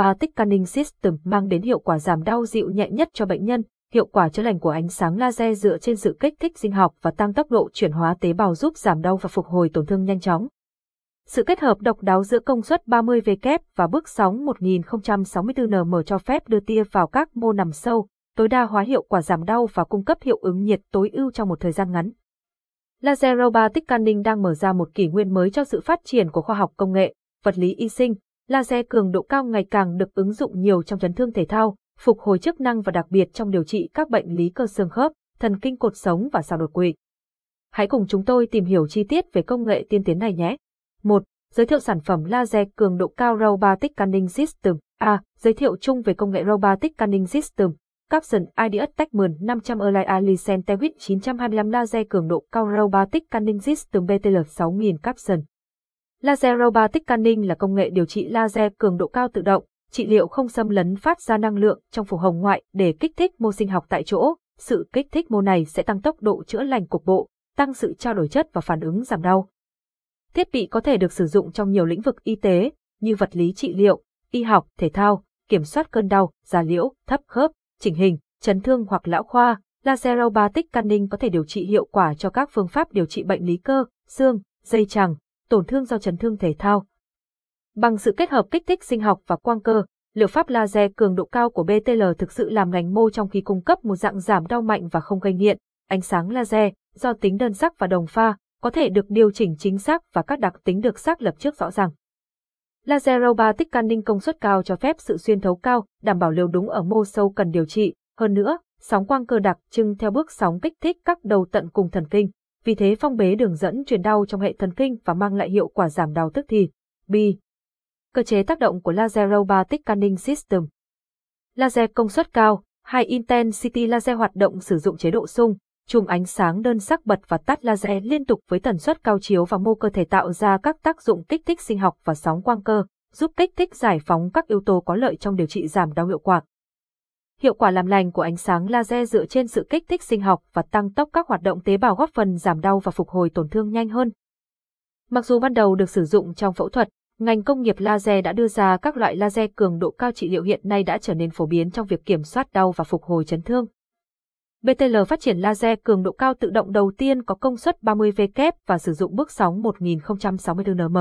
Robotic Scanning System mang đến hiệu quả giảm đau dịu nhẹ nhất cho bệnh nhân. Hiệu quả chữa lành của ánh sáng laser dựa trên sự kích thích sinh học và tăng tốc độ chuyển hóa tế bào giúp giảm đau và phục hồi tổn thương nhanh chóng. Sự kết hợp độc đáo giữa công suất 30W và bước sóng 1064 nm cho phép đưa tia vào các mô nằm sâu, tối đa hóa hiệu quả giảm đau và cung cấp hiệu ứng nhiệt tối ưu trong một thời gian ngắn. Laser Robotic Scanning đang mở ra một kỷ nguyên mới cho sự phát triển của khoa học công nghệ, vật lý y sinh. Laser cường độ cao ngày càng được ứng dụng nhiều trong chấn thương thể thao, phục hồi chức năng và đặc biệt trong điều trị các bệnh lý cơ xương khớp, thần kinh cột sống và sao đột quỵ. Hãy cùng chúng tôi tìm hiểu chi tiết về công nghệ tiên tiến này nhé. 1. Giới thiệu sản phẩm Laser cường độ cao Robotic Scanning System. Giới thiệu chung về công nghệ Robotic Scanning System. Capson IDS Techman 500 Elia Licen Tewit 925 Laser cường độ cao Robotic Scanning System BTL 6000 Capson. Laser Robotic Scanning là công nghệ điều trị laser cường độ cao tự động, trị liệu không xâm lấn phát ra năng lượng trong phủ hồng ngoại để kích thích mô sinh học tại chỗ. Sự kích thích mô này sẽ tăng tốc độ chữa lành cục bộ, tăng sự trao đổi chất và phản ứng giảm đau. Thiết bị có thể được sử dụng trong nhiều lĩnh vực y tế như vật lý trị liệu, y học, thể thao, kiểm soát cơn đau, da liễu, thấp khớp, chỉnh hình, chấn thương hoặc lão khoa. Laser Robotic Scanning có thể điều trị hiệu quả cho các phương pháp điều trị bệnh lý cơ, xương, dây chằng, tổn thương do chấn thương thể thao. Bằng sự kết hợp kích thích sinh học và quang cơ, liệu pháp laser cường độ cao của BTL thực sự làm lành mô trong khi cung cấp một dạng giảm đau mạnh và không gây nghiện. Ánh sáng laser, do tính đơn sắc và đồng pha, có thể được điều chỉnh chính xác và các đặc tính được xác lập trước rõ ràng. Laser Robotic Scanning công suất cao cho phép sự xuyên thấu cao, đảm bảo liều đúng ở mô sâu cần điều trị. Hơn nữa, sóng quang cơ đặc trưng theo bước sóng kích thích các đầu tận cùng thần kinh, vì thế phong bế đường dẫn truyền đau trong hệ thần kinh và mang lại hiệu quả giảm đau tức thì. B. Cơ chế tác động của Laser Robotic Scanning System. Laser công suất cao, High Intensity Laser hoạt động sử dụng chế độ xung, chùm ánh sáng đơn sắc bật và tắt laser liên tục với tần suất cao chiếu vào mô cơ thể, tạo ra các tác dụng kích thích sinh học và sóng quang cơ, giúp kích thích giải phóng các yếu tố có lợi trong điều trị giảm đau hiệu quả. Hiệu quả làm lành của ánh sáng laser dựa trên sự kích thích sinh học và tăng tốc các hoạt động tế bào, góp phần giảm đau và phục hồi tổn thương nhanh hơn. Mặc dù ban đầu được sử dụng trong phẫu thuật, ngành công nghiệp laser đã đưa ra các loại laser cường độ cao trị liệu hiện nay đã trở nên phổ biến trong việc kiểm soát đau và phục hồi chấn thương. BTL phát triển laser cường độ cao tự động đầu tiên có công suất 30W và sử dụng bước sóng 1064 nm.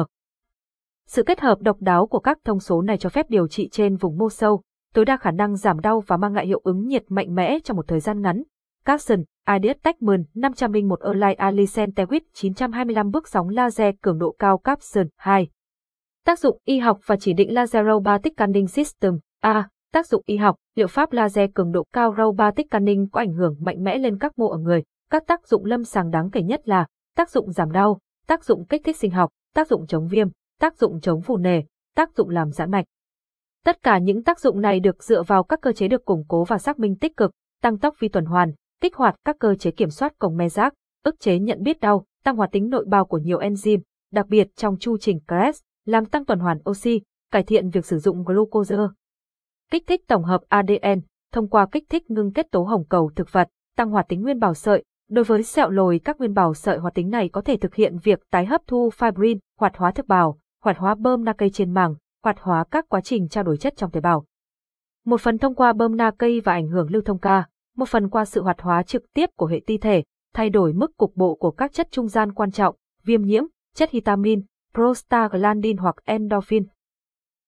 Sự kết hợp độc đáo của các thông số này cho phép điều trị trên vùng mô sâu, tối đa khả năng giảm đau và mang lại hiệu ứng nhiệt mạnh mẽ trong một thời gian ngắn. Capson, IDS Techman 501 Elia Alicent Tewit 925 bước sóng laser cường độ cao Capson 2. Tác dụng y học và chỉ định Laser Robotic Scanning System. Tác dụng y học, liệu pháp laser cường độ cao Robotic Scanning có ảnh hưởng mạnh mẽ lên các mô ở người. Các tác dụng lâm sàng đáng kể nhất là tác dụng giảm đau, tác dụng kích thích sinh học, tác dụng chống viêm, tác dụng chống phù nề, tác dụng làm giãn mạch. Tất cả những tác dụng này được dựa vào các cơ chế được củng cố và xác minh tích cực, tăng tốc vi tuần hoàn, kích hoạt các cơ chế kiểm soát cổng me giác, ức chế nhận biết đau, tăng hoạt tính nội bào của nhiều enzyme, đặc biệt trong chu trình Krebs, làm tăng tuần hoàn oxy, cải thiện việc sử dụng glucose. Kích thích tổng hợp ADN, thông qua kích thích ngưng kết tố hồng cầu thực vật, tăng hoạt tính nguyên bào sợi. Đối với sẹo lồi, các nguyên bào sợi hoạt tính này có thể thực hiện việc tái hấp thu fibrin, hoạt hóa thực bào, hoạt hóa bơm Nakey trên màng, hoạt hóa các quá trình trao đổi chất trong tế bào. Một phần thông qua bơm Nakey và ảnh hưởng lưu thông ca, một phần qua sự hoạt hóa trực tiếp của hệ ti thể, thay đổi mức cục bộ của các chất trung gian quan trọng, viêm nhiễm, chất histamine, prostaglandin hoặc endorphin.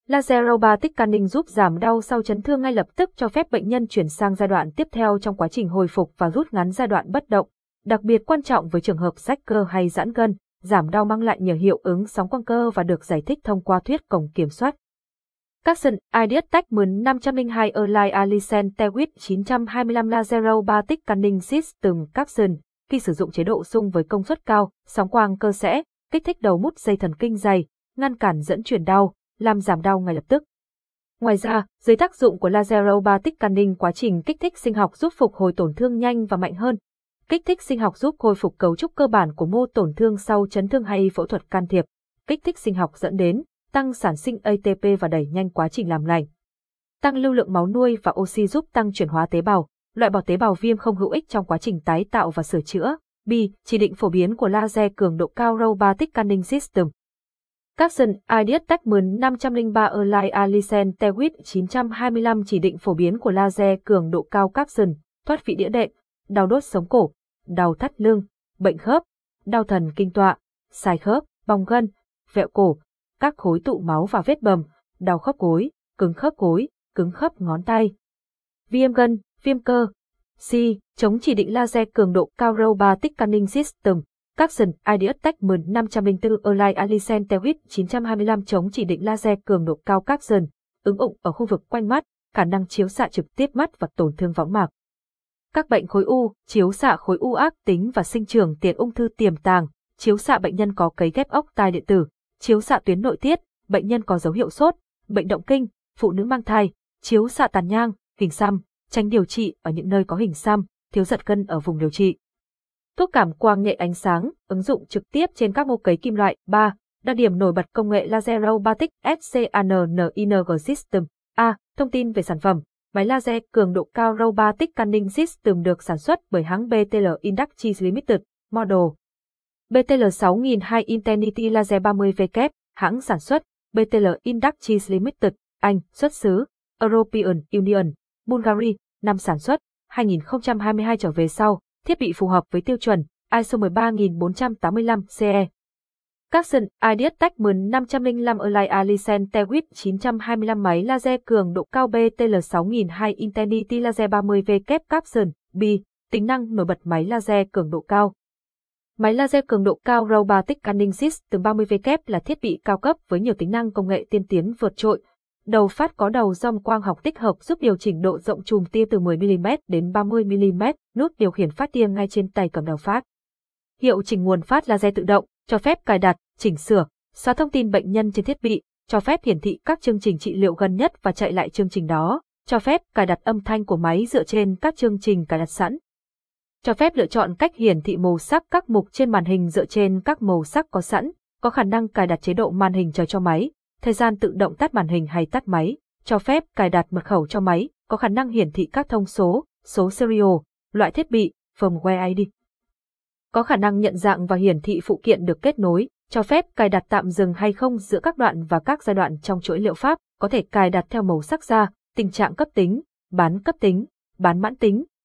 Laser Robotic Scanning giúp giảm đau sau chấn thương ngay lập tức, cho phép bệnh nhân chuyển sang giai đoạn tiếp theo trong quá trình hồi phục và rút ngắn giai đoạn bất động, đặc biệt quan trọng với trường hợp rách cơ hay giãn gân. Giảm đau mang lại nhiều hiệu ứng sóng quang cơ và được giải thích thông qua thuyết cổng kiểm soát. Capson, IDS Techman 502 Elia Alicent Tewit 925 Laser Robotic Scanning System Capson. Khi sử dụng chế độ xung với công suất cao, sóng quang cơ sẽ kích thích đầu mút dây thần kinh dày, ngăn cản dẫn truyền đau, làm giảm đau ngay lập tức. Ngoài ra, dưới tác dụng của Laser Robotic Scanning, quá trình kích thích sinh học giúp phục hồi tổn thương nhanh và mạnh hơn. Kích thích sinh học giúp khôi phục cấu trúc cơ bản của mô tổn thương sau chấn thương hay phẫu thuật can thiệp. Kích thích sinh học dẫn đến tăng sản sinh ATP và đẩy nhanh quá trình làm lành. Tăng lưu lượng máu nuôi và oxy giúp tăng chuyển hóa tế bào, loại bỏ tế bào viêm không hữu ích trong quá trình tái tạo và sửa chữa. B. Chỉ định phổ biến của Laser cường độ cao Robotic Scanning System. Capson IDS Techman 503 Align Alicent Tewit 925 chỉ định phổ biến của laser cường độ cao Capson, thoát vị đĩa đệm, đau đốt sống cổ, đau thắt lưng, bệnh khớp, đau thần kinh tọa, sai khớp, bong gân, vẹo cổ, các khối tụ máu và vết bầm, đau khớp gối, cứng khớp gối, cứng khớp ngón tay, viêm gân, viêm cơ. C. Chống chỉ định laser cường độ cao Robotic Scanning System. Capson IDS Techman 504 Align Alicent Tewit 925 chống chỉ định laser cường độ cao Capson, ứng dụng ở khu vực quanh mắt, khả năng chiếu xạ trực tiếp mắt và tổn thương võng mạc. Các bệnh khối u, chiếu xạ khối u ác tính và sinh trưởng tiền ung thư tiềm tàng, chiếu xạ bệnh nhân có cấy ghép ốc tai điện tử, chiếu xạ tuyến nội tiết, bệnh nhân có dấu hiệu sốt, bệnh động kinh, phụ nữ mang thai, chiếu xạ tàn nhang, hình xăm, tránh điều trị ở những nơi có hình xăm, thiếu giật gân ở vùng điều trị. Thuốc cảm quang nhạy ánh sáng, ứng dụng trực tiếp trên các mô cấy kim loại. 3. Đặc điểm nổi bật công nghệ Laser Robotic SCANNING System. A. Thông tin về sản phẩm. Máy laser cường độ cao Robotic Scanning System được sản xuất bởi hãng BTL Industries Limited, model BTL 6000 Intensity Laser 30W, hãng sản xuất BTL Industries Limited, Anh, xuất xứ European Union, Bulgaria, năm sản xuất 2022 trở về sau. Thiết bị phù hợp với tiêu chuẩn ISO 13485 CE. Capson IDS Techman 505 Align Alicent Tewit 925 máy laser cường độ cao BTL 6000 Intensity Laser 30W Capson. B. Tính năng nổi bật máy laser cường độ cao. Máy laser cường độ cao Robotic Scanning System 30W là thiết bị cao cấp với nhiều tính năng công nghệ tiên tiến vượt trội. Đầu phát có đầu dòng quang học tích hợp giúp điều chỉnh độ rộng chùm tia từ 10mm đến 30mm, nút điều khiển phát tia ngay trên tay cầm đầu phát. Hiệu chỉnh nguồn phát laser tự động, cho phép cài đặt, chỉnh sửa, xóa thông tin bệnh nhân trên thiết bị, cho phép hiển thị các chương trình trị liệu gần nhất và chạy lại chương trình đó, cho phép cài đặt âm thanh của máy dựa trên các chương trình cài đặt sẵn, cho phép lựa chọn cách hiển thị màu sắc các mục trên màn hình dựa trên các màu sắc có sẵn, có khả năng cài đặt chế độ màn hình chờ cho máy. Thời gian tự động tắt màn hình hay tắt máy, cho phép cài đặt mật khẩu cho máy, có khả năng hiển thị các thông số, số serial, loại thiết bị, firmware ID. Có khả năng nhận dạng và hiển thị phụ kiện được kết nối, cho phép cài đặt tạm dừng hay không giữa các đoạn và các giai đoạn trong chuỗi liệu pháp, có thể cài đặt theo màu sắc da, tình trạng cấp tính, bán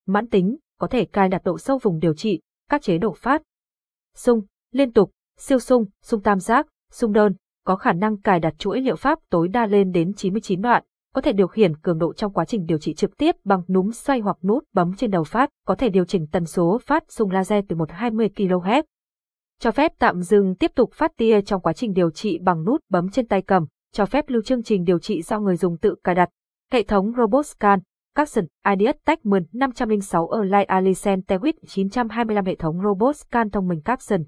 mãn tính, có thể cài đặt độ sâu vùng điều trị, các chế độ phát. Xung, liên tục, siêu xung, xung tam giác, xung đơn. Có khả năng cài đặt chuỗi liệu pháp tối đa lên đến 99 đoạn, có thể điều khiển cường độ trong quá trình điều trị trực tiếp bằng núm xoay hoặc nút bấm trên đầu phát, có thể điều chỉnh tần số phát xung laser từ 120 kHz. Cho phép tạm dừng tiếp tục phát tia trong quá trình điều trị bằng nút bấm trên tay cầm, cho phép lưu chương trình điều trị do người dùng tự cài đặt. Hệ thống Robot Scan, Capson IDS Techman 506 Align Alicent Tewit 925 hệ thống Robot Scan thông minh Capson.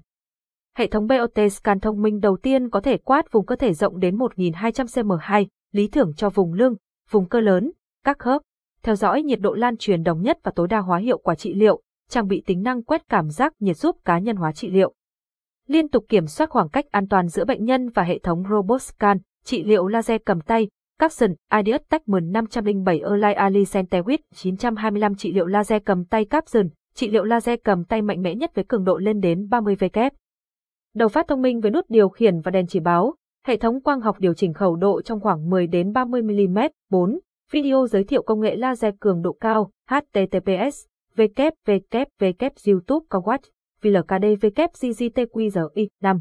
Hệ thống BOT scan thông minh đầu tiên có thể quát vùng cơ thể rộng đến 1200 cm2, lý tưởng cho vùng lưng, vùng cơ lớn, các khớp, theo dõi nhiệt độ lan truyền đồng nhất và tối đa hóa hiệu quả trị liệu, trang bị tính năng quét cảm giác nhiệt giúp cá nhân hóa trị liệu. Liên tục kiểm soát khoảng cách an toàn giữa bệnh nhân và hệ thống Robot Scan, trị liệu laser cầm tay, Capson IDS Techman 507 Align Alicent Tewit 925 trị liệu laser cầm tay Capson, trị liệu laser cầm tay mạnh mẽ nhất với cường độ lên đến 30W. Đầu phát thông minh với nút điều khiển và đèn chỉ báo, hệ thống quang học điều chỉnh khẩu độ trong khoảng 10 đến 30 mm. 4. Video giới thiệu công nghệ laser cường độ cao https://www.youtube.com/watch/vlkdvkggtqri. 5.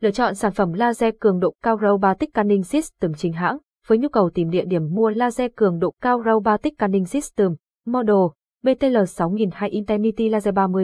Lựa chọn sản phẩm laser cường độ cao Robotic Scanning System chính hãng. Với nhu cầu tìm địa điểm mua laser cường độ cao Robotic Scanning System, model BTL 6000 Intensity Laser 30